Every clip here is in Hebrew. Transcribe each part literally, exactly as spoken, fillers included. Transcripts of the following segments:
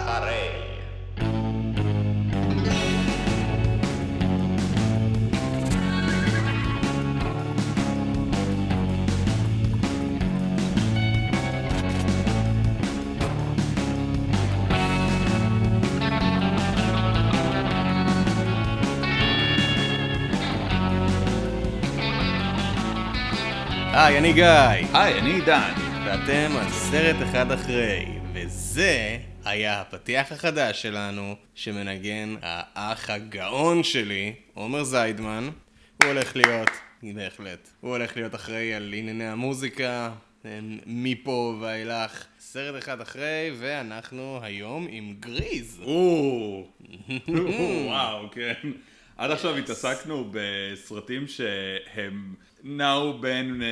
אחרי. היי, אני גיא. היי, אני עידן. ואתם על סרט אחד אחרי, וזה היה הפתיח החדש שלנו, שמנגן האח הגאון שלי, עומר זיידמן. הוא הולך להיות, בהחלט, הוא הולך להיות אחראי על ענייני המוזיקה, מפה ואילך. סרט אחד אחרי, ואנחנו היום עם גריז. או, וואו, כן. עד עכשיו התעסקנו בסרטים שהם נעו בין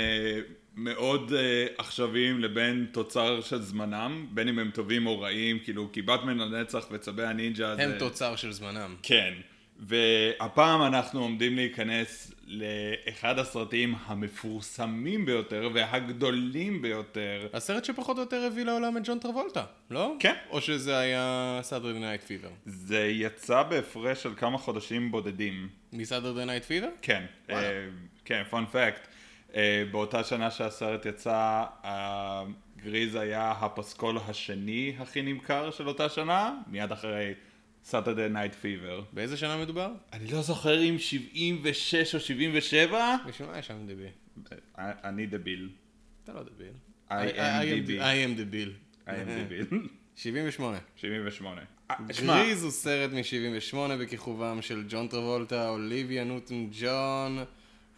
מאוד עכשוויים לבין תוצר של זמנם, בין אם הם טובים או רעים, כאילו כי באטמן לנצח וצבי הנינג'ה הם תוצר של זמנם. כן, והפעם אנחנו עומדים להיכנס לאחד הסרטים המפורסמים ביותר והגדולים ביותר. הסרט שפחות או יותר הביא לעולם את ג'ון טרבולטה, לא? כן. או שזה היה Saturday Night Fever? זה יצא בהפרש של כמה חודשים בודדים. מ-Saturday Night Fever? כן. וואלה. כן, פון פאקט. באותה שנה שהסרט יצא, גריז היה הפסקול השני הכי נמכר של אותה שנה, מיד אחרי Saturday Night Fever. באיזה שנה מדובר? אני לא זוכר אם שבעים ושש או שבעים ושבע. בשביל מה יש שם דביל? אני דביל. אתה לא דביל. I am דביל. I am דביל. שבעים ושמונה. שבעים ושמונה. גריז הוא סרט מ-שבעים ושמונה בכיכובם של ג'ון טרבולטה, אוליביה נוטון ג'ון.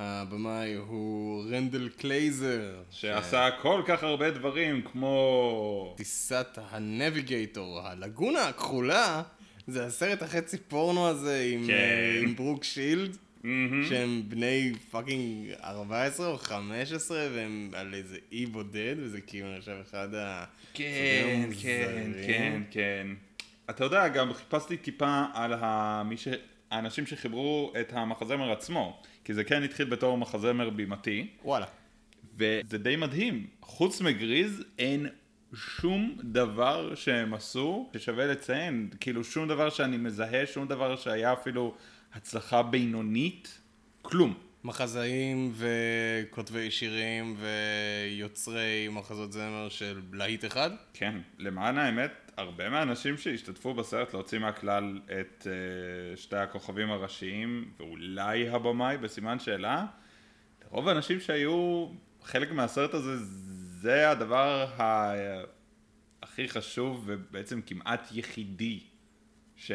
הבמאי הוא רנדל קלייזר, שעשה כל כך הרבה דברים כמו טיסת הנביגייטור, הלגונה הכחולה. זה הסרט החצי פורנו הזה עם, כן. עם ברוק שילד, mm-hmm. שהם בני פאקינג ארבע עשרה או חמש עשרה והם על איזה אי בודד, וזה כאילו עכשיו אחד כן, הסרטים כן, המוזרים. כן, כן. אתה יודע, גם חיפשתי טיפה על ש... האנשים שחיברו את המחזמר עצמו, כי זה כן התחיל בתור מחזמר בימתי. וואלה. וזה די מדהים. חוץ מגריז אין שום דבר שהם עשו ששווה לציין. כאילו שום דבר שאני מזהה, שום דבר שהיה אפילו הצלחה בינונית. כלום. מחזאים וכותבי שירים ויוצרי מחזות זמר של להיט אחד? כן. למען האמת, הרבה מהאנשים שהשתתפו בסרט להוציא מהכלל את uh, שתי הכוכבים הראשיים ואולי הבמאי בסימן שאלה. רוב האנשים שהיו חלק מהסרט הזה, זה הדבר ה... הכי חשוב ובעצם כמעט יחידי ש...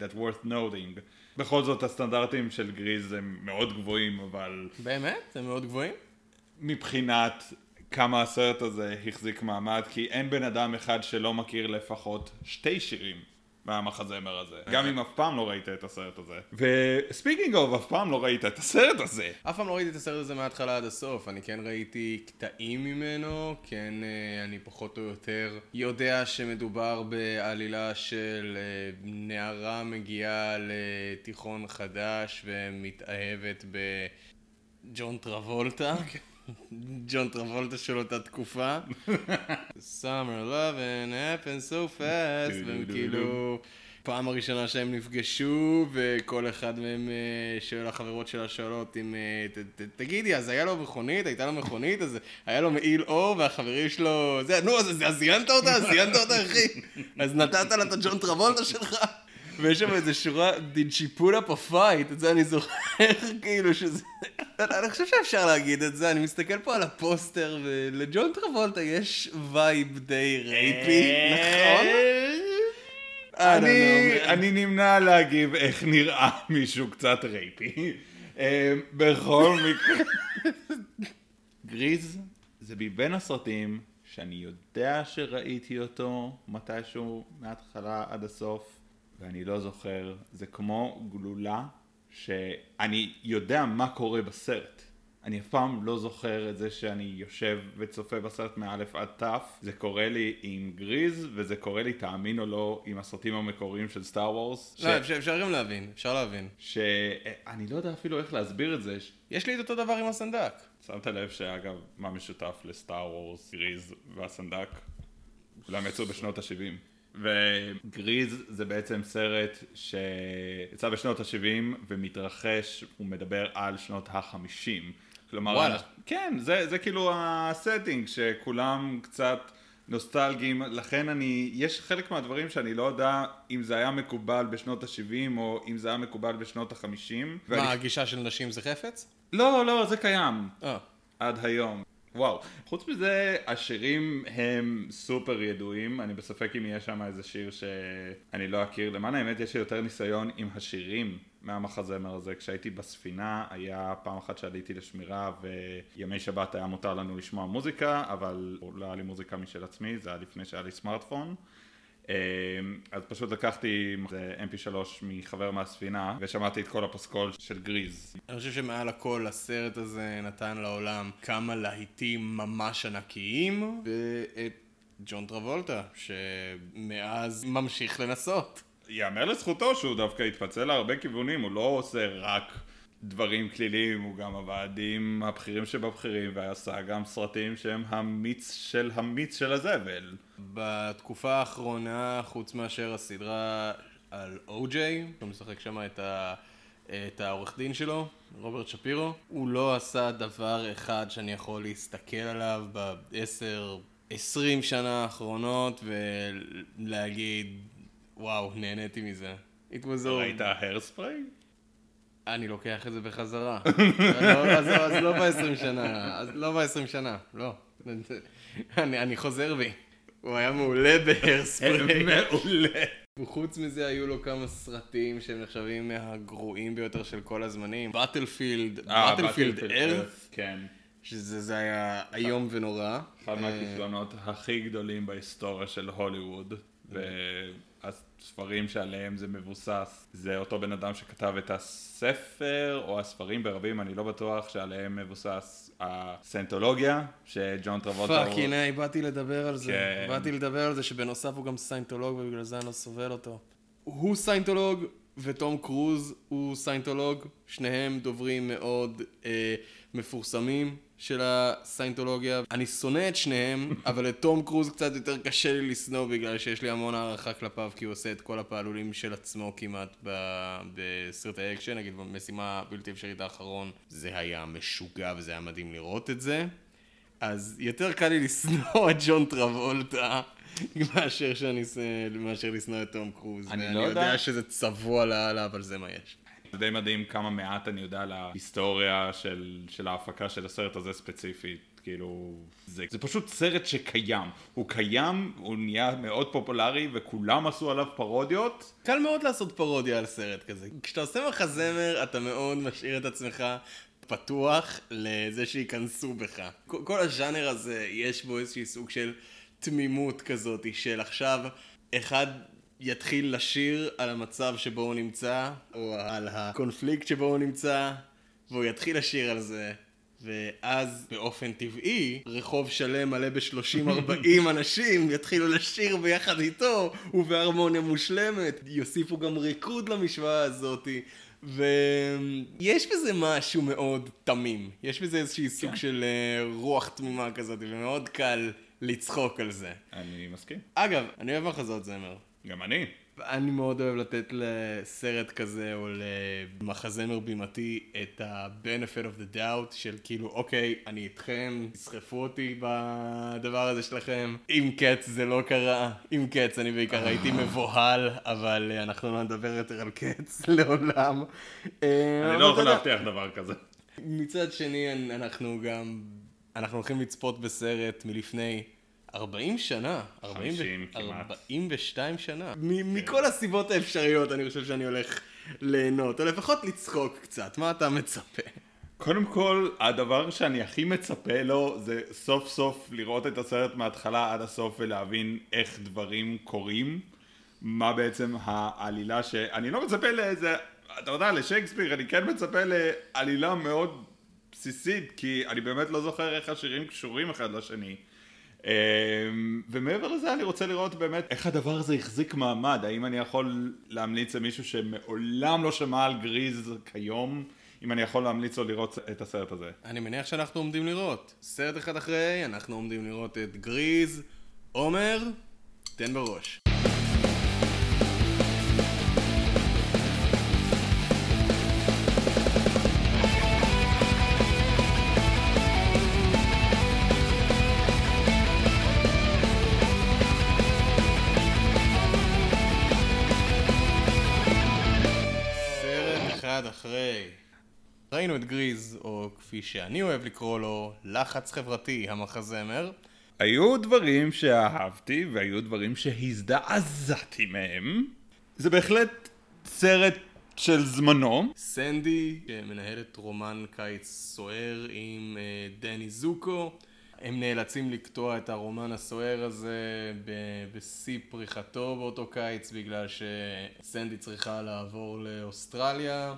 that worth noting. בכל זאת הסטנדרטים של גריז הם מאוד גבוהים, אבל... באמת? הם מאוד גבוהים? מבחינת... כמה הסרט הזה החזיק מעמד, כי אין בן אדם אחד שלא מכיר לפחות שתי שירים מהמחזמר הזה. גם אם אף פעם לא ראית את הסרט הזה. וספיקינג אוף, אף פעם לא ראית את הסרט הזה. אף פעם לא ראיתי את הסרט הזה מההתחלה עד הסוף. אני כן ראיתי קטעים ממנו, כן, אני פחות או יותר יודע שמדובר בעלילה של נערה מגיעה לתיכון חדש ומתאהבת בג'ון טרבולטה. ג'ון טרבולטה של אותה תקופה. Summer loving happens so fast. והם כאילו פעם הראשונה שהם נפגשו וכל אחד מהם שואל החברות שלה שאלות אם תגידי, אז היה לו מכונית, הייתה לו מכונית, אז היה לו מעיל אור והחברים שלו, נו אז זיינת אותה, אז זיינת אותה אחי, אז נתת לה את הג'ון טרבולטה שלך. ויש שם איזה שורה, did she put up a fight, את זה אני זוכר, כאילו שזה... אני חושב שאפשר להגיד את זה, אני מסתכל פה על הפוסטר, ולג'ון טרבולטה יש וייב די רייפי, נכון? אני נמנע להגיב איך נראה מישהו קצת רייפי. בכל מקרה... גריז, זה מבין הסרטים שאני יודע שראיתי אותו מתישהו מההתחלה עד הסוף. ואני לא זוכר, זה כמו גלולה שאני יודע מה קורה בסרט. אני אף פעם לא זוכר את זה שאני יושב וצופה בסרט מאלף עד תף. זה קורה לי עם גריז, וזה קורה לי, תאמין או לא, עם הסרטים המקוריים של סטאר וורס. לא, ש... אפשר גם להבין, אפשר להבין. שאני לא יודע אפילו איך להסביר את זה. יש לי את אותו דבר עם הסנדק. שמת לב שאגב, מה משותף לסטאר וורס, גריז והסנדק? אולם יצאו בשנות ה-שבעים. וגריז זה בעצם סרט שיצא בשנות ה-שבעים ומתרחש, הוא מדבר על שנות ה-חמישים. כלומר, וואלה. כן, זה, זה כאילו הסטינג שכולם קצת נוסטלגיים, לכן אני, יש חלק מהדברים שאני לא יודע אם זה היה מקובל בשנות ה-שבעים או אם זה היה מקובל בשנות ה-חמישים. מה, ואני... הגישה של נשים זה חפץ? לא, לא, זה קיים. אה. עד היום. וואו, חוץ מזה, השירים הם סופר ידועים, אני בספק אם יהיה שם איזה שיר שאני לא אכיר. למען האמת, יש לי יותר ניסיון עם השירים מהמחזמר הזה. כשהייתי בספינה, היה פעם אחת שעליתי לשמירה וימי שבת היה מותר לנו לשמוע מוזיקה, אבל לא היה לי מוזיקה משל עצמי, זה היה לפני שהיה לי סמארטפון. אז פשוט לקחתי אם פי שלוש מחבר מהספינה ושמעתי את כל הפסקול של גריז. אני חושב שמעל הכל הסרט הזה נתן לעולם כמה להיטים ממש ענקיים ואת ג'ון טרבולטה שמאז ממשיך לנסות. יאמר לזכותו שהוא דווקא התפצל להרבה כיוונים, הוא לא עושה רק דברים כליליים, הוא גם עבד עם הבכירים שבבכירים ועשה גם סרטים שהם המיץ של המיץ של הזבל. בתקופה האחרונה, חוץ מאשר הסדרה על או-ג'יי, הוא משחק שם את, ה... את העורך דין שלו, רוברט שפירו, הוא לא עשה דבר אחד שאני יכול להסתכל עליו ב-עשר עשרים שנה האחרונות ולהגיד, וואו, נהניתי מזה. ראית ההרספריי? אני לוקח את זה בחזרה. אז לא ב-עשרים שנה, אז לא ב-עשרים שנה, לא. אני חוזר בי. הוא היה מעולה בהרספריי. מעולה. וחוץ מזה היו לו כמה סרטים שהם נחשבים מהגרועים ביותר של כל הזמנים. בטלפילד, בטלפילד ארת', כן. שזה היה איום ונורא. אחד מהכישלונות הכי גדולים בהיסטוריה של הוליווד. הספרים שעליהם זה מבוסס, זה אותו בן אדם שכתב את הספר או הספרים ברבים, אני לא בטוח, שעליהם מבוסס הסיינטולוגיה שג'ון טרבולטה... פאק, הנה, באתי לדבר על זה. באתי לדבר על זה שבנוסף הוא גם סיינטולוג ובגלל זה אני לא סובל אותו. הוא סיינטולוג וטום קרוז הוא סיינטולוג, שניהם דוברים מאוד אה, מפורסמים של הסיינטולוגיה. אני שונא את שניהם, אבל את תום קרוז קצת יותר קשה לי לסנוע בגלל שיש לי המון הערכה כלפיו, כי הוא עושה את כל הפעלולים של עצמו כמעט בסרט האקשן, נגיד במשימה בלתי אפשרית האחרון. זה היה משוגע וזה היה מדהים לראות את זה. אז יותר קל לי לסנוע את ג'ון טרבולטה מאשר שאני מאשר לסנוע את תום קרוז. אני לא יודע שזה צבוע לעלה, אבל זה מה יש. זה די מדהים כמה מעט אני יודע על ההיסטוריה של, של ההפקה של הסרט הזה ספציפית, כאילו, זה, זה פשוט סרט שקיים, הוא קיים, הוא נהיה מאוד פופולרי וכולם עשו עליו פרודיות. קל מאוד לעשות פרודיה על סרט כזה, כשאתה עושה מחזמר אתה מאוד משאיר את עצמך פתוח לזה שיכנסו בך. כל הז'אנר הזה יש בו איזשהו סוג של תמימות כזאת של עכשיו אחד... יתחיל לשיר על המצב שבו הוא נמצא, או על הקונפליקט שבו הוא נמצא, והוא יתחיל לשיר על זה. ואז באופן טבעי, רחוב שלם מלא ב-שלושים ארבעים אנשים יתחילו לשיר ביחד איתו, ובהרמוניה מושלמת. יוסיפו גם ריקוד למשוואה הזאת, ויש בזה משהו מאוד תמים. יש בזה איזשהו סוג של רוח תמימה כזאת, ומאוד קל לצחוק על זה. אני מסכים. אגב, אני אוהב מחזות זמר. גם אני. אני מאוד אוהב לתת לסרט כזה או למחזמר בימתי את ה-benefit of the doubt של כאילו, אוקיי, אני איתכם, תסחפו אותי בדבר הזה שלכם. עם קץ זה לא קרה, עם קץ אני בעיקר הייתי מבוהל, אבל אנחנו לא נדבר יותר על קץ לעולם. אני לא יכול להבטיח דבר כזה. מצד שני, אנחנו גם, אנחנו הולכים לצפות בסרט מלפני... ארבעים שנה, ארבעים ושתיים שנה. מכל הסיבות האפשריות אני חושב שאני הולך ליהנות, או לפחות לצחוק קצת. מה אתה מצפה? קודם כל, הדבר שאני הכי מצפה לו זה סוף סוף לראות את הסרט מההתחלה עד הסוף ולהבין איך דברים קורים, מה בעצם העלילה שאני לא מצפה לאיזה, אתה יודע, לשייקספיר, אני כן מצפה לעלילה מאוד בסיסית, כי אני באמת לא זוכר איך השירים קשורים אחד לשני. ומעבר לזה אני רוצה לראות באמת איך הדבר הזה יחזיק מעמד. האם אני יכול להמליץ למישהו שמעולם לא שמע על גריז כיום, אם אני יכול להמליץ לו לראות את הסרט הזה? אני מניח שאנחנו עומדים לראות סרט אחד אחרי, אנחנו עומדים לראות את גריז. עומר, תן בראש. שאחרי. ראינו את גריז, או כפי שאני אוהב לקרוא לו, לחץ חברתי, המחזמר. היו דברים שאהבתי, והיו דברים שהזדעזעתי מהם. זה בהחלט סרט של זמנו. סנדי, שמנהלת רומן קיץ סוער עם דני זוקו. הם נאלצים לקטוע את הרומן הסוער הזה בשיא פריחתו באותו קיץ, בגלל שסנדי צריכה לעבור לאוסטרליה.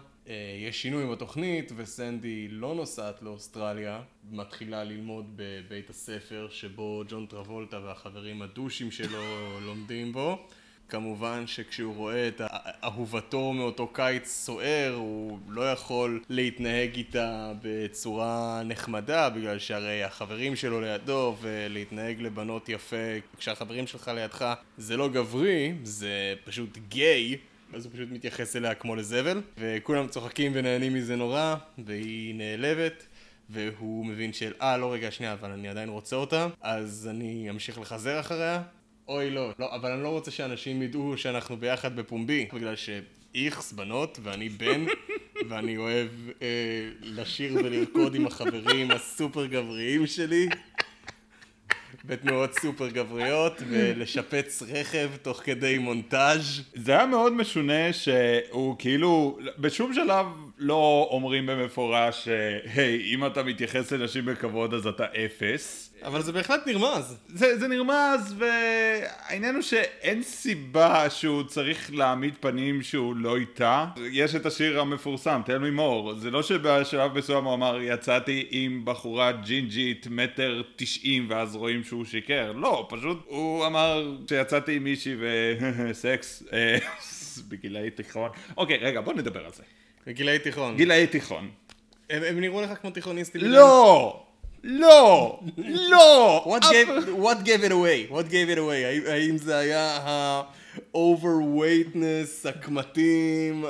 יש שינוי בתוכנית וסנדי לא נוסעת לאוסטרליה, מתחילה ללמוד בבית הספר שבו ג'ון טרבולטה והחברים הדושים שלו לומדים בו. כמובן שכשהוא רואה את אהובתו מאותו קיץ סוער, הוא לא יכול להתנהג איתה בצורה נחמדה, בגלל שהרי החברים שלו לידו, ולהתנהג לבנות יפה כשהחברים שלך לידך זה לא גברי, זה פשוט גיי. אז הוא פשוט מתייחס אליה כמו לזבל, וכולם צוחקים ונהנים מזה נורא, והיא נעלבת, והוא מבין של, אה, לא רגע שנייה, אבל אני עדיין רוצה אותה, אז אני אמשיך לחזר אחריה. אוי לא, לא, אבל אני לא רוצה שאנשים ידעו שאנחנו ביחד בפומבי, בגלל שאיכס בנות ואני בן, ואני אוהב אה, לשיר ולרקוד עם החברים הסופר גבריים שלי, בתנועות סופר גבריות, ולשפץ רכב תוך כדי מונטאז'. זה היה מאוד משונה שהוא כאילו, בשום שלב לא אומרים במפורש, היי, אם אתה מתייחס לנשים בכבוד אז אתה אפס. אבל זה בהחלט נרמז. זה, זה נרמז, והעניין הוא שאין סיבה שהוא צריך להעמיד פנים שהוא לא איתה. יש את השיר המפורסם, תל ממור. זה לא שבשלב מסוים הוא אמר, יצאתי עם בחורה ג'ינג'ית מטר תשעים, ואז רואים שהוא שיקר. לא, פשוט הוא אמר שיצאתי עם מישהי וסקס, בגילי תיכון. אוקיי, רגע, בוא נדבר על זה. בגילי תיכון. גילי תיכון. הם, הם נראו לך כמו תיכוניסטים. לא! לא! לא! What gave, what gave it away? What gave it away? האם זה היה ה-overweightness, הקמטים,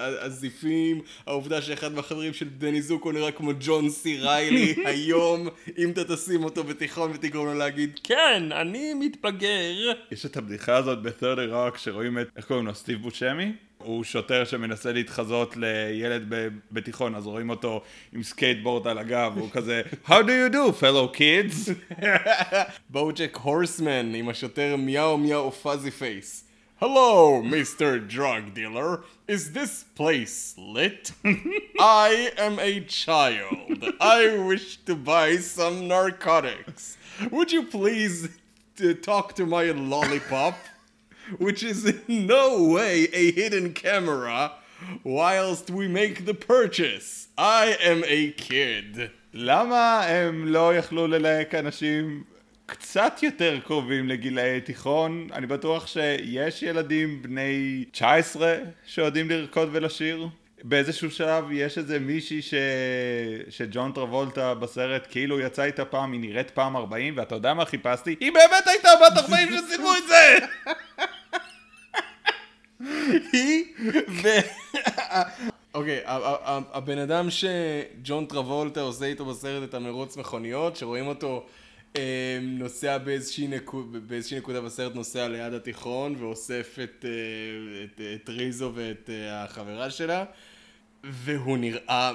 הזיפים, העובדה שאחד מהחברים של דני זוקו נראה כמו ג'ון סי ריילי היום, אם אתה תשים אותו בתיכון ותגרום לו להגיד, כן, אני מתבגר. יש את הבדיחה הזאת ב-thirty Rock שרואים את, איך קוראים לו, סטיב בושמי? הוא שוטר שמנסה להתחזות לילד בתיכון, אז רואים אותו עם סקייטבורד על הגב, והוא כזה, How do you do, fellow kids? בוג'ק הורסמן עם השוטר מיהו מיהו פאזי פייס. Hello, Mister Drug Dealer. Is this place lit? I am a child. I wish to buy some narcotics. Would you please to talk to my lollipop? Which is in no way a hidden camera, whilst we make the purchase. I am a kid. למה הם לא יכלו ללהק אנשים קצת יותר קרובים לגילאי תיכון? אני בטוח שיש ילדים בני תשע עשרה שעודים לרקוד ולשיר. באיזשהו שלב יש איזה מישהי ש... שג'ון טרבולטה בסרט כאילו יצא איתה פעם, היא נראית פעם ארבעים, ואתה יודע מה חיפשתי? היא באמת הייתה בת ארבעים שסימו את זה! היא ו... אוקיי, הבן אדם שג'ון טרבולטה עושה איתו בסרט את המרוץ מכוניות, שרואים אותו נוסע באיזושהי נקודה בסרט, נוסע ליד התיכון ואוסף את ריזו ואת החברה שלה, והוא נראה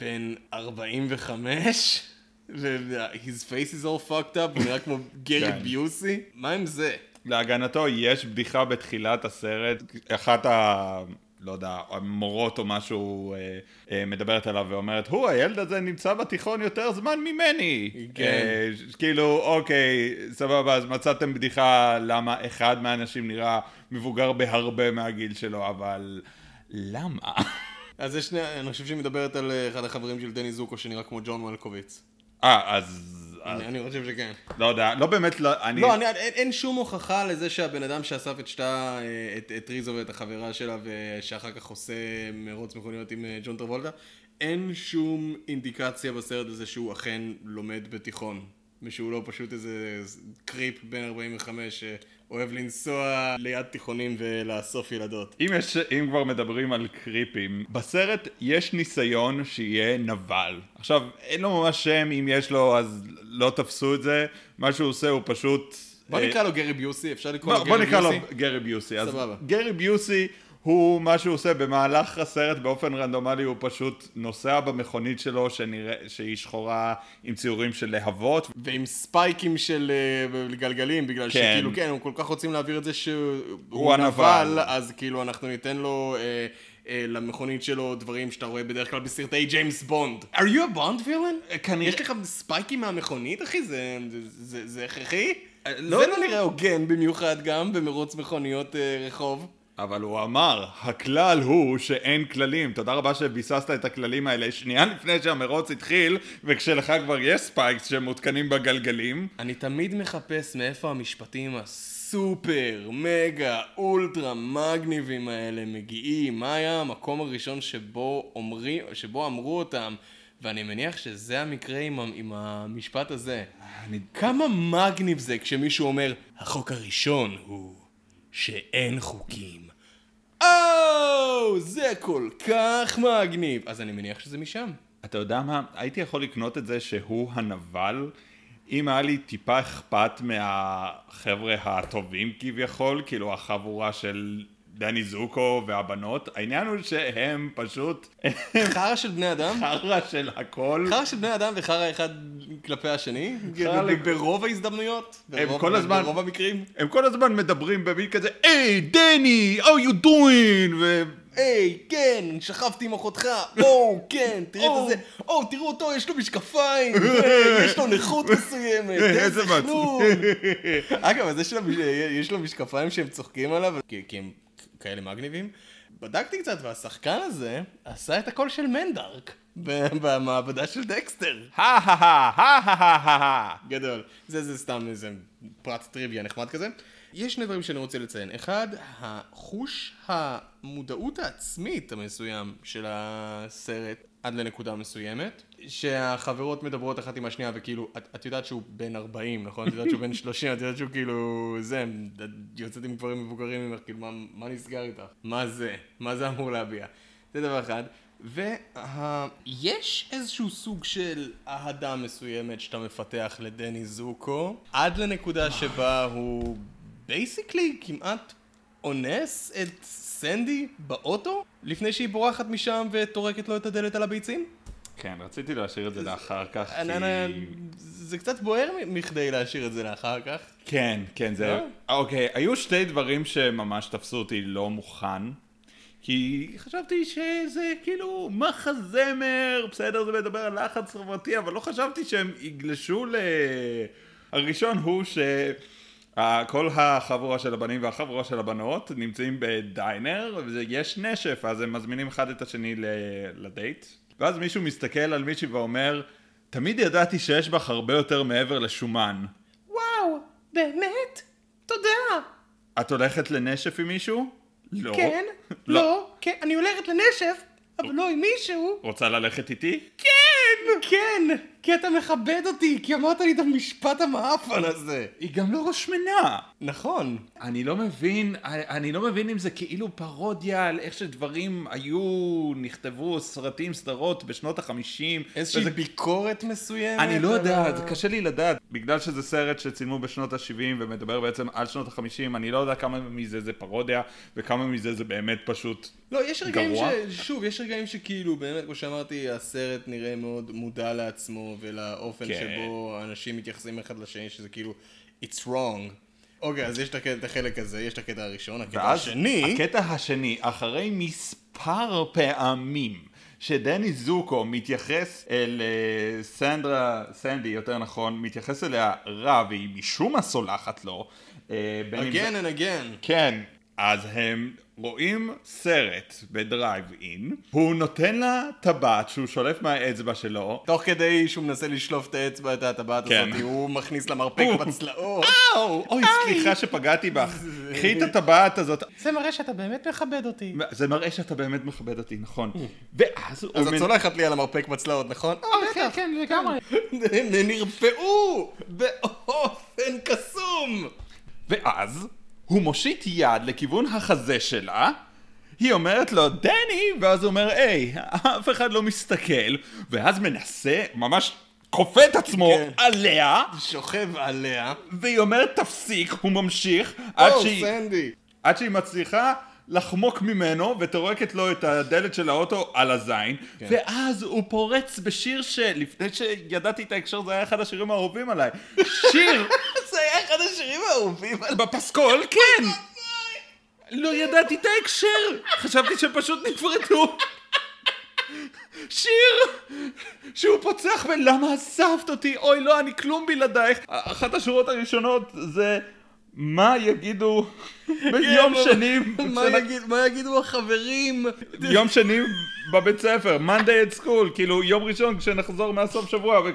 בן ארבעים וחמש, his face is all fucked up, הוא נראה כמו גרי ביוסי. מה עם זה? להגנתו יש בדיחה בתחילת הסרט, אחת ה... לא יודע, המורות או משהו אה, אה, מדברת עליו ואומרת, הוא, הילד הזה נמצא בתיכון יותר זמן ממני. כן. אה, כאילו, אוקיי, סבבה, אז מצאתם בדיחה למה אחד מהאנשים נראה מבוגר בהרבה מהגיל שלו, אבל למה? אז יש שני, אני חושב שהיא מדברת על אחד החברים של דני זוקו שנראה כמו ג'ון מלקוביץ. אה, אז... אני חושב שכן. לא יודע, לא באמת, לא, אני... לא, אין שום הוכחה לזה שהבן אדם שאסף את שתה, את ריזו ואת החברה שלה, ושאחר כך עושה מרוץ מכוניות עם ג'ון טרבולטה, אין שום אינדיקציה בסרט הזה שהוא אכן לומד בתיכון. ושהוא לא פשוט איזה קריפ בן ארבעים וחמש שאוהב לנסוע ליד תיכונים ולאסוף ילדות. אם, יש, אם כבר מדברים על קריפים, בסרט יש ניסיון שיהיה נבל. עכשיו, אין לו ממש שם, אם יש לו אז לא תפסו את זה. מה שהוא עושה הוא פשוט... בוא נקרא לו גרי ביוסי, אפשר לקרוא לו גרי ביוסי? בוא נקרא לו גרי ביוסי. סבבה. גרי ביוסי הוא, מה שהוא עושה במהלך הסרט באופן רנדומלי, הוא פשוט נוסע במכונית שלו שנראה, שהיא שחורה עם ציורים של להבות. ועם ספייקים של גלגלים, בגלל כן. שכאילו כן, הם כל כך רוצים להעביר את זה שהוא נבל, נבל, אז כאילו אנחנו ניתן לו... אה, למכונית שלו דברים שאתה רואה בדרך כלל בסרטי ג'יימס בונד. Are you a Bond villain? כנראה... יש לך ספייקים מהמכונית, אחי? זה, זה, זה הכרחי? לא, זה לא נראה הוגן במיוחד גם במרוץ מכוניות אה, רחוב. אבל הוא אמר, הכלל הוא שאין כללים. תודה רבה שביססת את הכללים האלה שנייה לפני שהמרוץ התחיל, וכשלך כבר יש ספייקס שמותקנים בגלגלים. אני תמיד מחפש מאיפה המשפטים הסופר, מגה, אולטרה, מגניבים האלה מגיעים. מה היה המקום הראשון שבו, אומרי, שבו אמרו אותם? ואני מניח שזה המקרה עם, עם המשפט הזה. אני... כמה מגניב זה כשמישהו אומר, החוק הראשון הוא... שאין חוקים. אוו, זה כל כך מגניב. אז אני מניח שזה משם. אתה יודע מה? הייתי יכול לקנות את זה שהוא הנבל, אם היה לי טיפה אכפת מהחבר'ה הטובים כביכול, כאילו החבורה של דני זוקו והבנות. העניין הוא שהם פשוט... חרה של בני אדם? חרה של הכל. חרה של בני אדם וחרה אחד כלפי השני? ברוב ההזדמנויות? ברוב המקרים? הם כל הזמן מדברים במין כזה, היי, דני, how you doing? היי, כן, שכבתי עם אחותך. או, כן, תראה את זה. או, תראו אותו, יש לו משקפיים. יש לו נכות מסוימת. איזה מצלון. אגב, אז יש לו משקפיים שהם צוחקים עליו, כי הם... כאלה מגניבים. בדקתי קצת, והשחקן הזה עשה את הקול של מנדארק במעבדה של דקסטר. גדול. זה זה סתם איזה פרט טריוויה נחמד כזה. יש שני דברים שאני רוצה לציין. אחד, החוש המודעות העצמית המסוים של הסרט עד לנקודה מסוימת, שהחברות מדברות אחת עם השנייה, וכאילו, את, את יודעת שהוא בן ארבעים, נכון? את יודעת שהוא בן שלושים, את יודעת שהוא כאילו, זה, יוצאת עם גברים מבוגרים ממך, כאילו, מה, מה נסגר איתך? מה זה? מה זה אמור להביע? זה דבר אחד. ויש וה... איזשהו סוג של אהדה מסוימת שאתה מפתח לדני זוקו, עד לנקודה שבה הוא בייסיקלי כמעט אונס את סנדי באוטו, לפני שהיא בורחת משם וטורקת לו את הדלת על הביצים? כן, רציתי להשאיר את זה לאחר כך, כי... זה קצת בוער מכדי להשאיר את זה לאחר כך. כן, כן, זה... אוקיי, היו שתי דברים שממש תפסו אותי לא מוכן, כי חשבתי שזה כאילו מחזמר, בסדר, זה מדבר על לחץ חברתי, אבל לא חשבתי שהם יגלשו ל... הראשון הוא ש... כל החבורה של הבנים והחבורה של הבנות נמצאים בדיינר, ויש נשף, אז הם מזמינים אחד את השני לדייט. ואז מישהו מסתכל על מישהו ואומר, תמיד ידעתי שיש בך הרבה יותר מעבר לשומן. וואו, באמת? תודה. את הולכת לנשף עם מישהו? לא. כן, לא, כן, אני הולכת לנשף, אבל לא עם מישהו. רוצה ללכת איתי? כן, כן, כי אתה מכבד אותי, כי אמרת לי את המשפט המאפן הזה. היא גם לא רושמנה. נכון. אני לא מבין, אני לא מבין אם זה כאילו פרודיה על איך שדברים היו, נכתבו סרטים, סדרות בשנות החמישים. איזושהי ביקורת מסוימת. אני לא יודעת, קשה לי לדעת. בגלל שזה סרט שצילמו בשנות ה-שבעים ומדבר בעצם על שנות ה-חמישים, אני לא יודע כמה מזה זה פרודיה וכמה מזה זה באמת פשוט גרוע. לא, יש רגעים ששוב, יש רגעים שכאילו, באמת, כמו שאמרתי, הסרט נראה מאוד מודע לעצמו. ולאופן כן. שבו אנשים מתייחסים אחד לשני, שזה כאילו, it's wrong. אוקיי, אז יש את החלק הזה, יש את הקטע הראשון, הקטע השני. הקטע השני, אחרי מספר פעמים, שדני זוקו מתייחס אל סנדרה, סנדי יותר נכון, מתייחס אליה רע, והיא משום מה סולחת לו. again and again. כן. אז הם רואים סרט בדרייב אין, הוא נותן לה טבעת שהוא שולף מהאצבע שלו. תוך כדי שהוא מנסה לשלוף את האצבע, את הטבעת הזאת, הוא מכניס למרפק בצלעות. אוו, אוי, סליחה שפגעתי בך. קחי את הטבעת הזאת. זה מראה שאתה באמת מכבד אותי. זה מראה שאתה באמת מכבד אותי, נכון. ואז... אז את צולחת לי על המרפק בצלעות, נכון? כן, כן, לגמרי. נרפאו באופן קסום. ואז... הוא מושיט יד לכיוון החזה שלה, היא אומרת לו, דני, ואז הוא אומר, היי, אף אחד לא מסתכל, ואז מנסה, ממש כופה את עצמו כן. עליה, שוכב עליה, והיא אומרת, תפסיק, הוא ממשיך, או, עד, שהיא, עד שהיא מצליחה לחמוק ממנו, וטורקת לו את הדלת של האוטו על הזין, כן. ואז הוא פורץ בשיר שלפני שידעתי את ההקשר, זה היה אחד השירים האהובים עליי. שיר! זה היה אחד השירים האהובים עליי. בפסקול, כן! לא ידעתי את ההקשר! חשבתי שפשוט נפרדו. שיר שהוא פוצח ולמה אספת אותי? אוי לא, אני כלום בלעדייך. אחת השורות הראשונות זה... מה יגידו ביום שני? מה יגידו החברים? יום שני בבית ספר, Monday at school, כאילו יום ראשון כשנחזור מהסוף שבוע,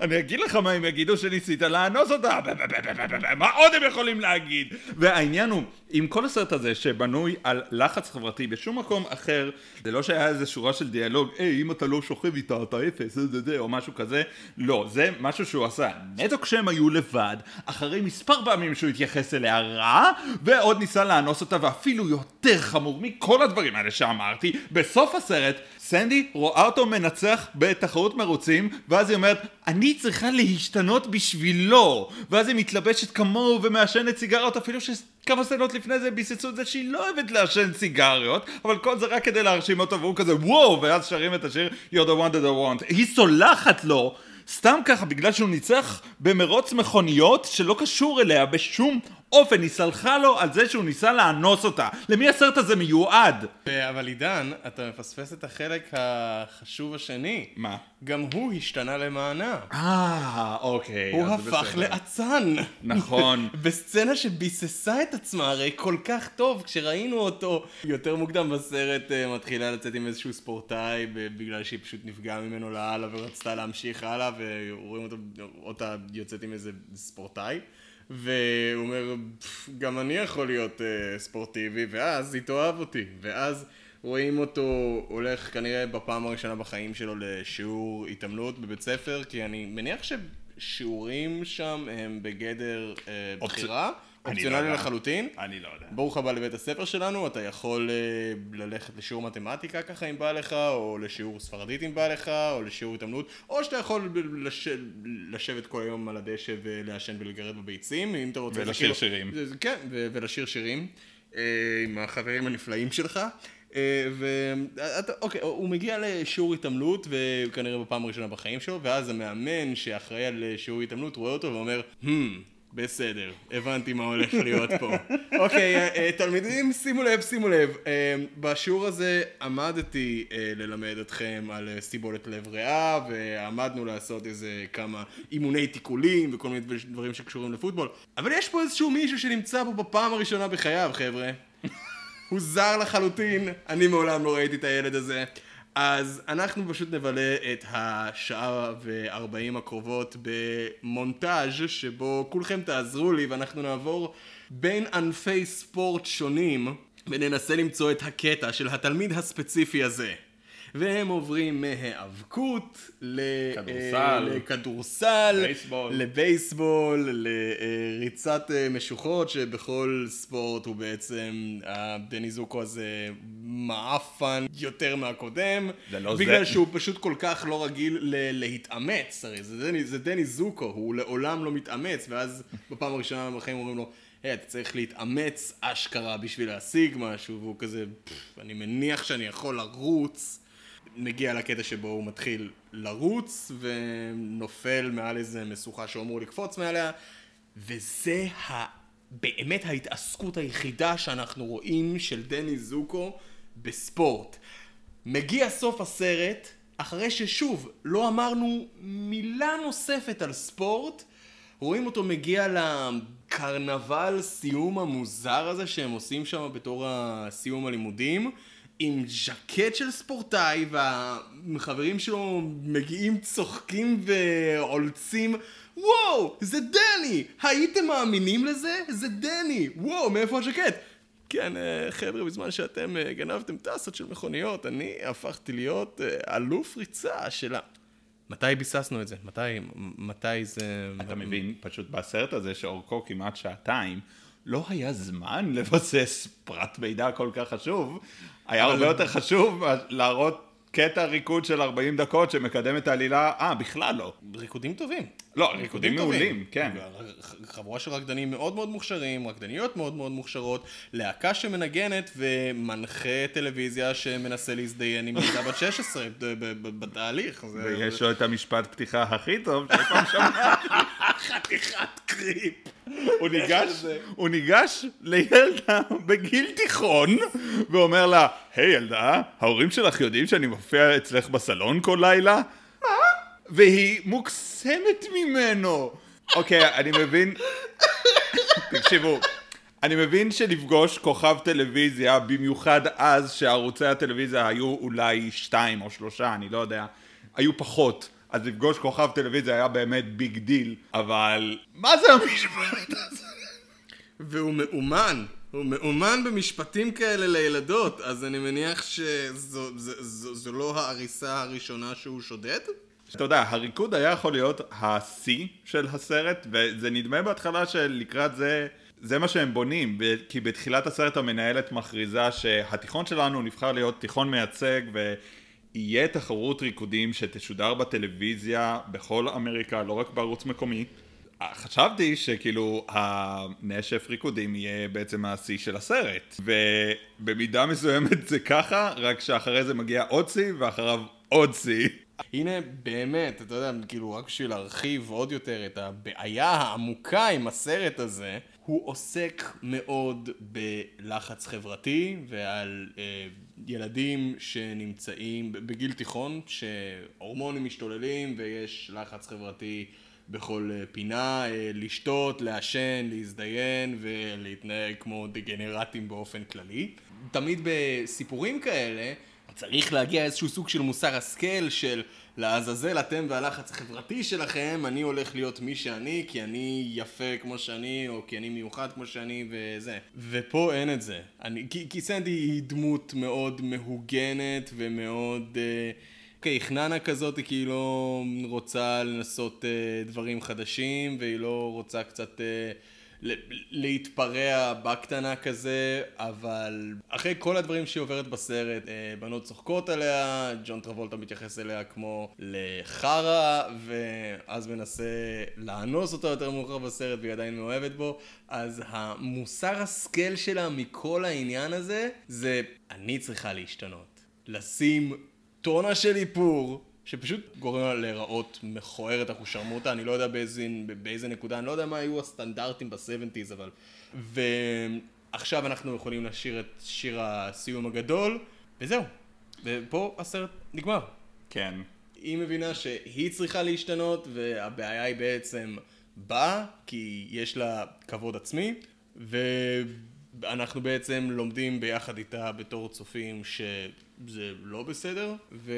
אני אגיד לך מה הם יגידו שניסית לאנוס אותה, מה עוד הם יכולים להגיד? והעניין הוא, עם כל הסרט הזה שבנוי על לחץ חברתי בשום מקום אחר, זה לא שהיה איזו שורה של דיאלוג, היי, אם אתה לא שוכב איתה, אתה אפס, או משהו כזה, לא, זה משהו שהוא עשה. נטו כשהם היו לבד, אחרי מספר פעמים שהוא התייחס אליה רע, ועוד ניסה לאנוס אותה, ואפילו יותר חמור מכל הדברים האלה שאמרתי, בסוף הסרט, סנדי רואה אותו מנצח בתחרות מרוצים, ואז היא אומרת, אני צריכה להשתנות בשבילו, ואז היא מתלבשת כמוהו ומעשנת סיגרות, אפילו שכמה סנות לפני זה ביססו את זה שהיא לא אוהבת לעשן סיגריות, אבל כל זה רק כדי להרשים אותו, והוא כזה וואו, ואז שרים את השיר You're the one that I want. היא סולחת לו, סתם ככה, בגלל שהוא ניצח במרוץ מכוניות שלא קשור אליה בשום אופן, היא סלחה לו על זה שהוא ניסה לאנוס אותה. למי הסרט הזה מיועד? אבל עידן, אתה מפספס את החלק החשוב השני. מה? גם הוא השתנה למענה. אה, אוקיי. הוא הפך לעצן. נכון. בסצנה שביססה את עצמה, הרי כל כך טוב, כשראינו אותו יותר מוקדם בסרט, מתחילה לצאת עם איזשהו ספורטאי, בגלל שהיא פשוט נפגעה ממנו להלאה ורצתה להמשיך הלאה, ורואים אותה יוצאת עם איזה ספורטאי. והוא אומר, גם אני יכול להיות uh, ספורטיבי, ואז היא תאהב אותי. ואז רואים אותו הולך כנראה בפעם הראשונה בחיים שלו לשיעור התאמנות בבית ספר, כי אני מניח ששיעורים שם הם בגדר uh, בחירה, אופצ... אופציונלי לא לחלוטין. אני לא יודע. ברוך הבא לבית הספר שלנו, אתה יכול uh, ללכת לשיעור מתמטיקה ככה אם בא לך, או לשיעור ספרדית אם בא לך, או לשיעור התאמנות, או שאתה יכול לש... לשבת כל היום על הדשא ולעשן ולגרד בביצים, אם אתה רוצה... ולשיר שירים. כן, ו... ולשיר שירים, uh, עם החברים הנפלאים שלך. ואוקיי, הוא מגיע לשיעור התעמלות וכנראה בפעם הראשונה בחיים שלו, ואז המאמן שאחראי על שיעור התעמלות רואה אותו ואומר, בסדר, הבנתי מה הולך להיות פה. אוקיי, תלמידים, שימו לב, שימו לב, בשיעור הזה עמדתי ללמד אתכם על סיבולת לב ריאה, ועמדנו לעשות איזה כמה אימוני תיקולים וכל מיני דברים שקשורים לפוטבול, אבל יש פה איזשהו מישהו שנמצא פה בפעם הראשונה בחייו, חבר'ה. הוא זר לחלוטין, אני מעולם לא ראיתי את הילד הזה. אז אנחנו פשוט נבלה את השעה וארבעים הקרובות במונטאז' שבו כולכם תעזרו לי ואנחנו נעבור בין ענפי ספורט שונים וננסה למצוא את הקטע של התלמיד הספציפי הזה. והם עוברים מהאבקות לכדורסל, לבייסבול, לריצת משוחות, שבכל ספורט הוא בעצם, דניזוקו הזה מעפן יותר מהקודם, בגלל שהוא פשוט כל כך לא רגיל להתאמץ, הרי זה דניזוקו, הוא לעולם לא מתאמץ, ואז בפעם הראשונה בחיים אומרים לו, היי, אתה צריך להתאמץ אשכרה בשביל להשיג משהו, והוא כזה, אני מניח שאני יכול לרוץ, נגיע לקטע שבו הוא מתחיל לרוץ ונופל מעל איזה משוכה שהוא אמור לקפוץ מעליה, וזה באמת ההתעסקות היחידה שאנחנו רואים של דני זוקו בספורט. מגיע סוף הסרט, אחרי ששוב לא אמרנו מילה נוספת על ספורט, רואים אותו מגיע לקרנבל סיום המוזר הזה שהם עושים שם בתור הסיום הלימודים, עם ז'קט של ספורטאי, והחברים שלו מגיעים, צוחקים ועולצים. וואו, זה דני! הייתם מאמינים לזה? זה דני! וואו, מאיפה הז'קט? כן, חבר'ה, בזמן שאתם גנבתם טסות של מכוניות, אני הפכתי להיות אלוף ריצה שלה. מתי ביססנו את זה? מתי, מתי זה... אתה מבין, פשוט בסרט הזה שאורכו כמעט שעתיים, לא היה זמן לבסס פרט מידע כל כך חשוב, היה הרבה יותר חשוב להראות קטע ריקוד של ארבעים דקות שמקדם את העלילה, אה, בכלל לא. ריקודים טובים. לא, ריקודים מעולים, כן. חבורה של רקדנים מאוד מאוד מוכשרים, רקדניות מאוד מאוד מוכשרות, להקה שמנגנת ומנחה טלוויזיה שמנסה להזדיין עם ילדה בת שש עשרה בתהליך. ויש לו את המשפט פתיחה הכי טוב, שפעם שמע חתיכת קריפ. הוא ניגש לילדה בגיל תיכון ואומר לה, היי ילדה, ההורים שלך יודעים שאני מופיע אצלך בסלון כל לילה? מה? והיא מוקסמת ממנו. אוקיי, אני מבין. תקשיבו, אני מבין שלפגוש כוכב טלוויזיה, במיוחד אז שערוצי הטלוויזיה היו אולי שתיים או שלושה, אני לא יודע, היו פחות. אז לפגוש כוכב טלוויזיה היה באמת ביג דיל, אבל מה זה המשפט הזה? והוא מאומן. הוא מאומן במשפטים כאלה לילדות, אז אני מניח שזו זו, זו, זו לא העריסה הראשונה שהוא שודד? אתה יודע, הריקוד היה יכול להיות ה-C של הסרט, וזה נדמה בהתחלה שלקראת זה, זה מה שהם בונים, כי בתחילת הסרט המנהלת מכריזה שהתיכון שלנו נבחר להיות תיכון מייצג, ויהיה תחרות ריקודים שתשודר בטלוויזיה בכל אמריקה, לא רק בערוץ מקומי. חשבתי שכאילו הנשף ריקודים יהיה בעצם ה-C של הסרט, ובמידה מסוימת זה ככה, רק שאחרי זה מגיע עוד C ואחריו עוד C. הנה באמת, אתה יודע, כאילו רק בשביל להרחיב עוד יותר את הבעיה העמוקה עם הסרט הזה, הוא עוסק מאוד בלחץ חברתי ועל אה, ילדים שנמצאים בגיל תיכון, שהורמונים משתוללים ויש לחץ חברתי בכל פינה, אה, לשתות, לעשן, להזדיין ולהתנהג כמו דגנרטים באופן כללי. תמיד בסיפורים כאלה, צריך להגיע איזשהו סוג של מוסר השכל, של לעזאזל אתם והלחץ החברתי שלכם, אני הולך להיות מי שאני, כי אני יפה כמו שאני, או כי אני מיוחד כמו שאני, וזה. ופה אין את זה. אני, כי, כי סנדי היא דמות מאוד מהוגנת, ומאוד כהכננה כזאת, כי היא לא רוצה לנסות אה, דברים חדשים, והיא לא רוצה קצת... אה, להתפרע בקטנה כזה, אבל אחרי כל הדברים שהיא עוברת בסרט, בנות צוחקות עליה, ג'ון טרבולטה מתייחס אליה כמו לחרה, ואז מנסה לאנוס אותו יותר מאוחר בסרט, והיא עדיין מאוהבת בו. אז המוסר הסכל שלה מכל העניין הזה, זה אני צריכה להשתנות. לשים טונה של איפור, שפשוט גורם לה להיראות מכוערת, אנחנו שרמותה, אני לא יודע באיזה, באיזה נקודה, אני לא יודע מה היו הסטנדרטים ב-שבעים, אבל... ועכשיו אנחנו יכולים לשיר את שיר הסיום הגדול, וזהו. ופה הסרט נגמר. כן. היא מבינה שהיא צריכה להשתנות, והבעיה היא בעצם באה, כי יש לה כבוד עצמי, ואנחנו בעצם לומדים ביחד איתה בתור צופים שזה לא בסדר, ו...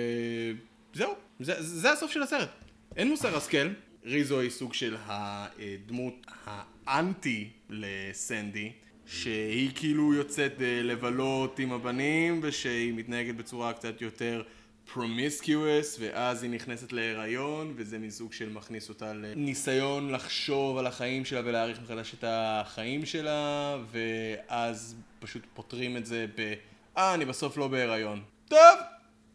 זהו, זה, זה הסוף של הסרט. אין מוסר השכל. ריזו היא סוג של הדמות האנטי לסנדי, שהיא כאילו יוצאת לבלות עם הבנים, ושהיא מתנהגת בצורה קצת יותר promiscuous, ואז היא נכנסת להיריון, וזה מין סוג של מכניס אותה לניסיון לחשוב על החיים שלה ולהעריך מחדש את החיים שלה, ואז פשוט פותרים את זה ב... אה, אני בסוף לא בהיריון. טוב!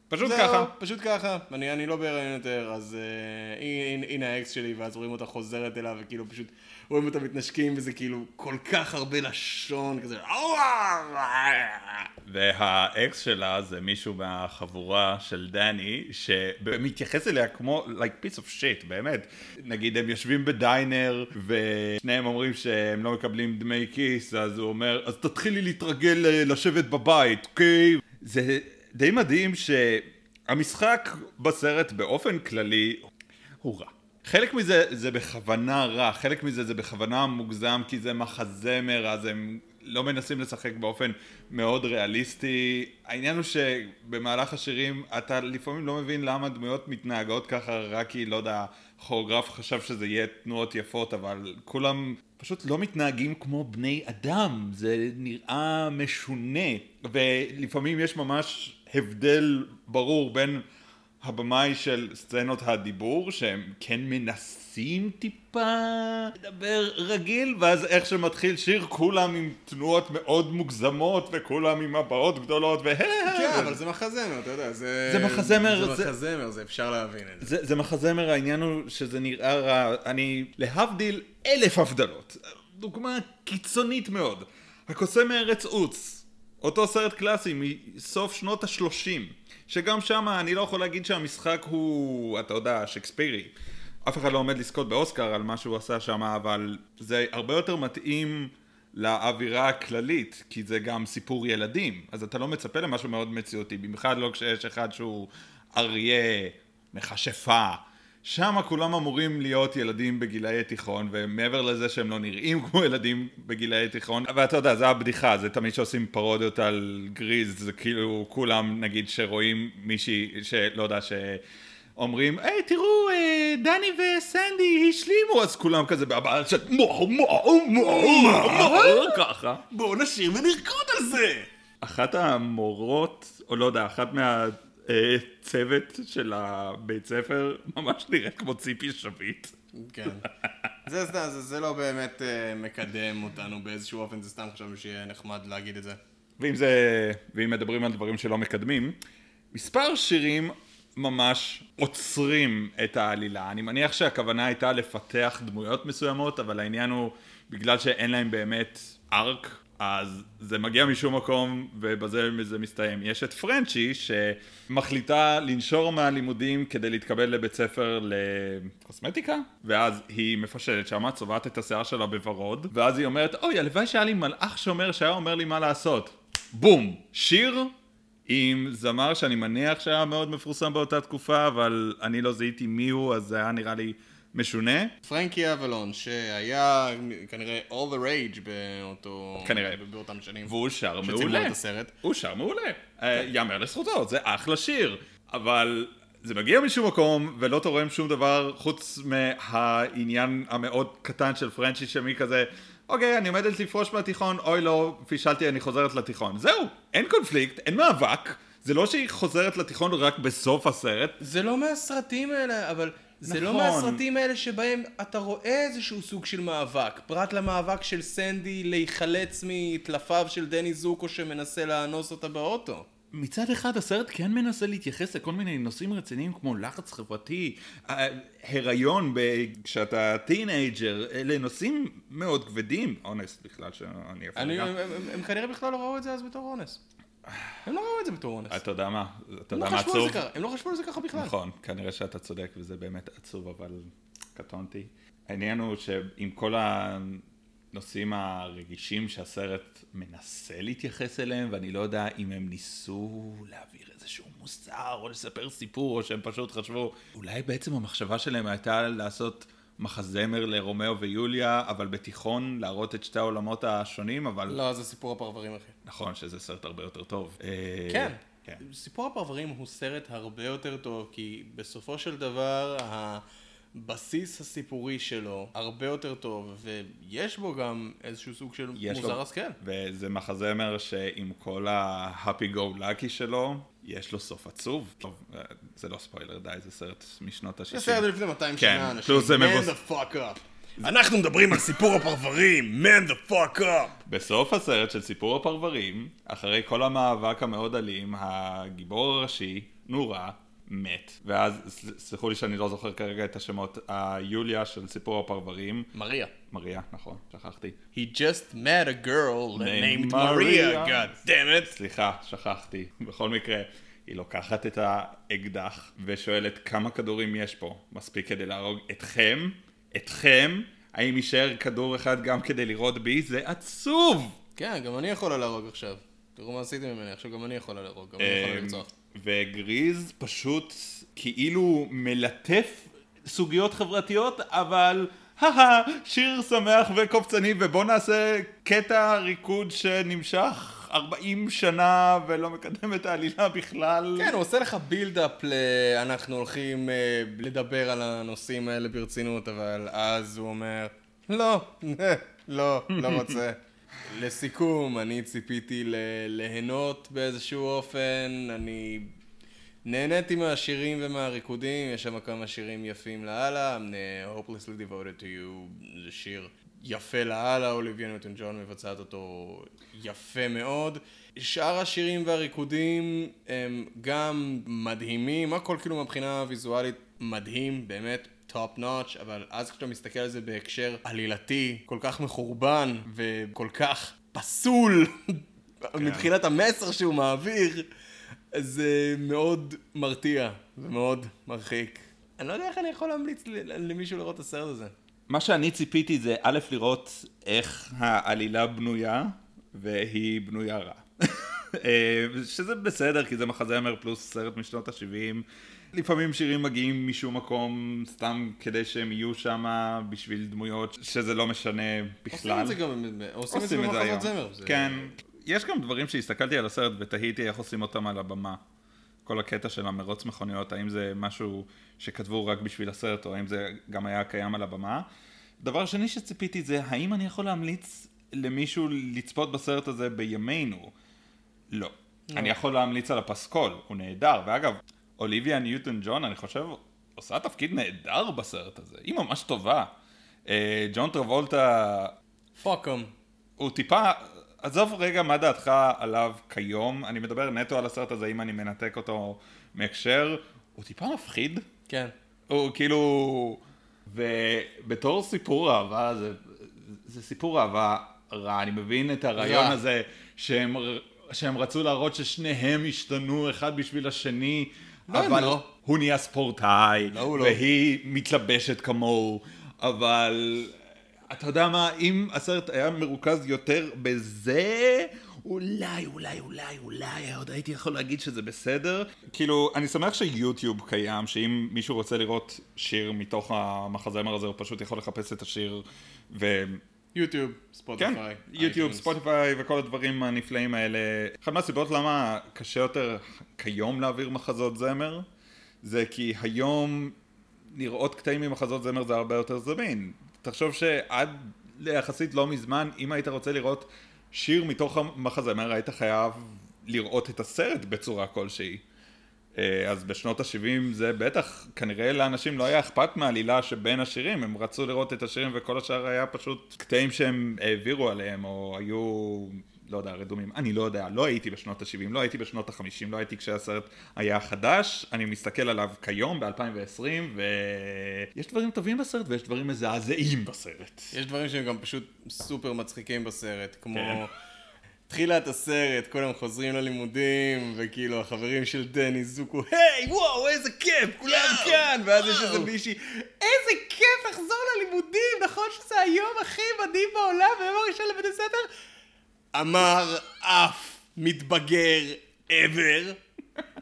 פשוט זהו, ככה. פשוט ככה. אני, אני לא בהיריון יותר, אז uh, הנה, הנה האקס שלי, ואז רואים אותה חוזרת אליו, וכאילו פשוט רואים אותה מתנשקים, וזה כאילו כל כך הרבה לשון, כזה... והאקס שלה זה מישהו מהחבורה של דני, שמתייחס אליה כמו, like piece of shit, באמת. נגיד, הם יושבים בדיינר, ושניהם אומרים שהם לא מקבלים דמי כיס, אז הוא אומר, אז תתחילי להתרגל לשבת בבית, אוקיי? זה... די מדהים שהמשחק בסרט באופן כללי הוא רע. חלק מזה זה בכוונה רע, חלק מזה זה בכוונה מוגזם, כי זה מחזמר, אז הם לא מנסים לשחק באופן מאוד ריאליסטי. העניין הוא שבמהלך השירים אתה לפעמים לא מבין למה דמויות מתנהגות ככה, רק כי לא יודע, כוריאוגרף חשב שזה יהיה תנועות יפות, אבל כולם פשוט לא מתנהגים כמו בני אדם, זה נראה משונה, ולפעמים יש ממש הבדל ברור בין הבמאי של סצנות הדיבור, שהם כן מנסים טיפה לדבר רגיל, ואז איך שמתחיל שיר, כולם עם תנועות מאוד מוגזמות, וכולם עם הבעות גדולות, ו... כן, אבל זה מחזמר, אתה יודע, זה... זה מחזמר, זה מחזמר, זה אפשר להבין את זה. זה מחזמר, העניין הוא שזה נראה רע, אני להבדיל אלף הבדלות, דוגמה קיצונית מאוד. הקוסם מארץ עוץ, אותו סרט קלאסי מסוף שנות השלושים, שגם שם אני לא יכול להגיד שהמשחק הוא, אתה יודע, שקספירי. אף אחד לא עומד לזכות באוסקר על מה שהוא עשה שם, אבל זה הרבה יותר מתאים לאווירה הכללית, כי זה גם סיפור ילדים. אז אתה לא מצפה למשהו מאוד מציאותי, במיוחד לא כשיש אחד שהוא אריה, מכשפה. שם כולם אמורים להיות ילדים בגילאי תיכון, ומעבר לזה שהם לא נראים כמו ילדים בגילאי תיכון, ואתה יודע, זה הבדיחה, זה תמיד שעושים פרודיות על גריז, זה כאילו כולם, נגיד, שרואים מישהי שלא יודע, שאומרים, היי, תראו, דני וסנדי השלימו, אז כולם כזה בהבעה של מו, מו, מו, מו, ככה. בואו נשאיר ונרקוד על זה. אחת המורות, או לא יודע, אחת מה... צוות של הבית ספר ממש נראית כמו ציפי שביט. כן. זה, זה, זה, זה לא באמת מקדם אותנו באיזשהו אופן, זה סתם חשוב שיהיה נחמד להגיד את זה. ואם זה, ואם מדברים על דברים שלא מקדמים, מספר שירים ממש עוצרים את העלילה. אני מניח שהכוונה הייתה לפתח דמויות מסוימות, אבל העניין הוא, בגלל שאין להם באמת ארק, אז זה מגיע משום מקום, ובזה זה מסתיים. יש את פרנצ'י, שמחליטה לנשור מהלימודים כדי להתקבל לבית ספר לקוסמטיקה, ואז היא מפשלת שמה, צובעת את השיער שלה בוורוד, ואז היא אומרת, אוי, הלוואי שהיה לי מלאך שומר שהיה אומר לי מה לעשות. בום! שיר עם זמר שאני מניח שהיה מאוד מפורסם באותה תקופה, אבל אני לא זיהיתי מיהו, אז זה היה נראה לי... משונה. פרנקי אבלון, שהיה כנראה all the rage באותו... כנראה. באותם שנים. והוא שר מעולה. שצילמו את הסרט. הוא שר מעולה. יאמר לזכותו, זה אחלה שיר. אבל זה מגיע משום מקום, ולא תורם שום דבר חוץ מהעניין המאוד קטן של פרנצ'י שמי כזה, אוקיי, אני עומדת לפרוש מהתיכון, אוי לא, פישלתי, אני חוזרת לתיכון. זהו, אין קונפליקט, אין מאבק. זה לא שהיא חוזרת לתיכון רק בסוף הסרט. זה לא מהסרטים האלה, אבל... זה נכון. לא מהסרטים האלה שבהם אתה רואה איזשהו סוג של מאבק, פרט למאבק של סנדי להיחלץ מתלפיו של דני זוקו שמנסה לאנוס אותה באוטו. מצד אחד הסרט כן מנסה להתייחס לכל מיני נושאים רציניים כמו לחץ חברתי, הריון כשאתה טינאג'ר, אלה נושאים מאוד כבדים, אונס בכלל שאני אפשר גם. הם, הם, הם כנראה בכלל לא ראו את זה אז בתור אונס. הם לא ראו את זה בתור אונס. אתה יודע מה, אתה יודע מה עצוב? הם לא חשבו על זה ככה בכלל. נכון, כנראה שאתה צודק וזה באמת עצוב, אבל קטונתי. העניין הוא שעם כל הנושאים הרגישים שהסרט מנסה להתייחס אליהם, ואני לא יודע אם הם ניסו להעביר איזשהו מוסר או לספר סיפור, או שהם פשוט חשבו, אולי בעצם המחשבה שלהם הייתה לעשות... מחזמר לרומאו ויוליה, אבל בתיכון להראות את שתי העולמות השונים, אבל... לא, זה סיפור הפרברים, אחי. נכון, שזה סרט הרבה יותר טוב. כן. כן. סיפור הפרברים הוא סרט הרבה יותר טוב, כי בסופו של דבר, הבסיס הסיפורי שלו הרבה יותר טוב, ויש בו גם איזשהו סוג של מוזר הסכל. וזה מחזמר שעם כל ה-happy-go-lucky שלו, יש לו סוף עצוב. טוב, זה לא ספוילר, די, זה סרט משנות ה-שישים. זה סרט לפני מאתיים שנה, אנשים. Man the fuck up. אנחנו מדברים על סיפור הפרברים. Man the fuck up. בסוף הסרט של סיפור הפרברים, אחרי כל המאבק המאוד אלים, הגיבור הראשי, נורה, מת. ואז, סליחו לי שאני לא זוכר כרגע את השמות, היוליה של סיפור הפרברים. מריה. מריה, נכון, שכחתי. He just met a girl named Maria, god damn it. סליחה, שכחתי. בכל מקרה, היא לוקחת את האקדח ושואלת כמה כדורים יש פה. מספיק כדי להרוג אתכם, אתכם, האם יישאר כדור אחד גם כדי לראות בי? זה עצוב! כן, גם אני יכולה להרוג עכשיו. תראו מה עשיתי ממני, עכשיו גם אני יכולה להרוג, גם אני יכולה לרצוח. וגריז פשוט כאילו מלטף סוגיות חברתיות, אבל שיר שמח וקופצני, ובוא נעשה קטע ריקוד שנמשך ארבעים שנה ולא מקדם את העלילה בכלל. כן, הוא עושה לך בילדאפ לאנחנו הולכים לדבר על הנושאים האלה ברצינות, אבל אז הוא אומר, לא, לא, לא רוצה. לסיכום, אני ציפיתי ל- ליהנות באיזשהו אופן, אני נהניתי מהשירים ומהריקודים, יש שם כמה שירים יפים לאללה, Hopelessly Devoted to You, זה שיר יפה לאללה, אוליביה ניוטון ג'ון מבצעת אותו יפה מאוד. שאר השירים והריקודים הם גם מדהימים, הכל כאילו מבחינה ויזואלית מדהים, באמת. טופ נוטש, אבל אז כשאתה מסתכל על זה בהקשר עלילתי, כל כך מחורבן וכל כך פסול מבחינת המסר שהוא מעביר, זה מאוד מרתיע, זה מאוד מרחיק. אני לא יודע איך אני יכול להמליץ למישהו לראות את הסרט הזה. מה שאני ציפיתי זה א' לראות איך העלילה בנויה, והיא בנויה רע. שזה בסדר, כי זה מחזמר פלוס סרט משנות ה-שבעים. לפעמים שירים מגיעים משום מקום, סתם כדי שהם יהיו שם בשביל דמויות, שזה לא משנה בכלל. עושים את זה גם, עושים את זה במחזות זמר. כן, יש גם דברים שהסתכלתי על הסרט ותהיתי איך עושים אותם על הבמה. כל הקטע של המרוץ מכוניות, האם זה משהו שכתבו רק בשביל הסרט, או האם זה גם היה קיים על הבמה. דבר שני שציפיתי זה, האם אני יכול להמליץ למישהו לצפות בסרט הזה בימינו? לא. אני יכול להמליץ על הפסקול, הוא נהדר, ואגב, אוליביה ניוטון ג'ון, אני חושב, עושה תפקיד נהדר בסרט הזה. היא ממש טובה. ג'ון טרבולטה... פאקם. הוא טיפה... עזוב רגע מה דעתך עליו כיום. אני מדבר נטו על הסרט הזה, אם אני מנתק אותו מהקשר. הוא טיפה מפחיד. כן. הוא כאילו... ובתור סיפור אהבה, זה, זה סיפור אהבה רע. אני מבין את הרעיון הזה שהם, שהם רצו להראות ששניהם השתנו אחד בשביל השני... לא, אבל לא. הוא נהיה ספורטאי, לא, והיא לא. מתלבשת כמוהו, אבל אתה יודע מה, אם הסרט היה מרוכז יותר בזה, אולי, אולי, אולי, אולי, עוד הייתי יכול להגיד שזה בסדר. כאילו, אני שמח שיוטיוב קיים, שאם מישהו רוצה לראות שיר מתוך המחזמר הזה, הוא פשוט יכול לחפש את השיר ו... יוטיוב, ספוטיפיי, יוטיוב, ספוטיפיי וכל הדברים הנפלאים האלה. אחת מהסיבות למה קשה יותר כיום להעביר מחזות זמר, זה כי היום נראות קטעים ממחזות זמר זה הרבה יותר זמין. תחשוב שעד ליחסית לא מזמן, אם היית רוצה לראות שיר מתוך המחזמר, היית חייב לראות את הסרט בצורה כלשהי. אז בשנות ה-שבעים זה בטח, כנראה לאנשים לא היה אכפת מהעלילה שבין השירים, הם רצו לראות את השירים וכל השאר היה פשוט קטעים שהם העבירו עליהם או היו, לא יודע, רדומים, אני לא יודע, לא הייתי בשנות ה-שבעים, לא הייתי בשנות ה-חמישים, לא הייתי כשהסרט היה חדש, אני מסתכל עליו כיום ב-אלפיים ועשרים ויש דברים טובים בסרט ויש דברים מזעזעים בסרט. יש דברים שהם גם פשוט סופר מצחיקים בסרט, כמו... כן. תחילת הסרט, כולם חוזרים ללימודים, וכאילו החברים של דני זוקו, היי, וואו, איזה כיף, כולם כאן, ואז יש איזה מישהי, איזה כיף, לחזור ללימודים, נכון שזה היום הכי מדהים בעולם, והיום הראשון לבית הספר, אמר אף מתבגר עבר,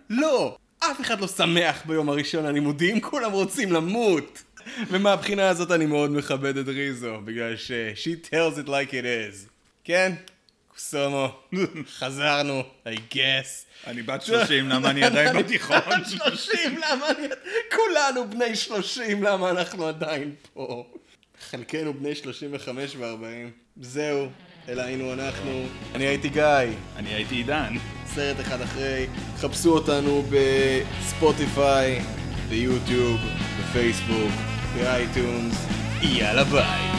לא, אף אחד לא שמח ביום הראשון ללימודים, כולם רוצים למות, ומהבחינה הזאת אני מאוד מכבד את ריזו, בגלל ש- she tells it like it is, כן? קוסומו, חזרנו, I guess. אני בת שלושים, למה אני עדיין בתיכון? בת שלושים, למה אני... כולנו בני שלושים, למה אנחנו עדיין פה? חלקנו בני שלושים וחמש וארבעים. זהו, אלא היינו אנחנו. אני הייתי גיא. אני הייתי עידן. סרט אחד אחרי. חפשו אותנו בספוטיפיי, ביוטיוב, בפייסבוק, באייטונס. יאללה ביי.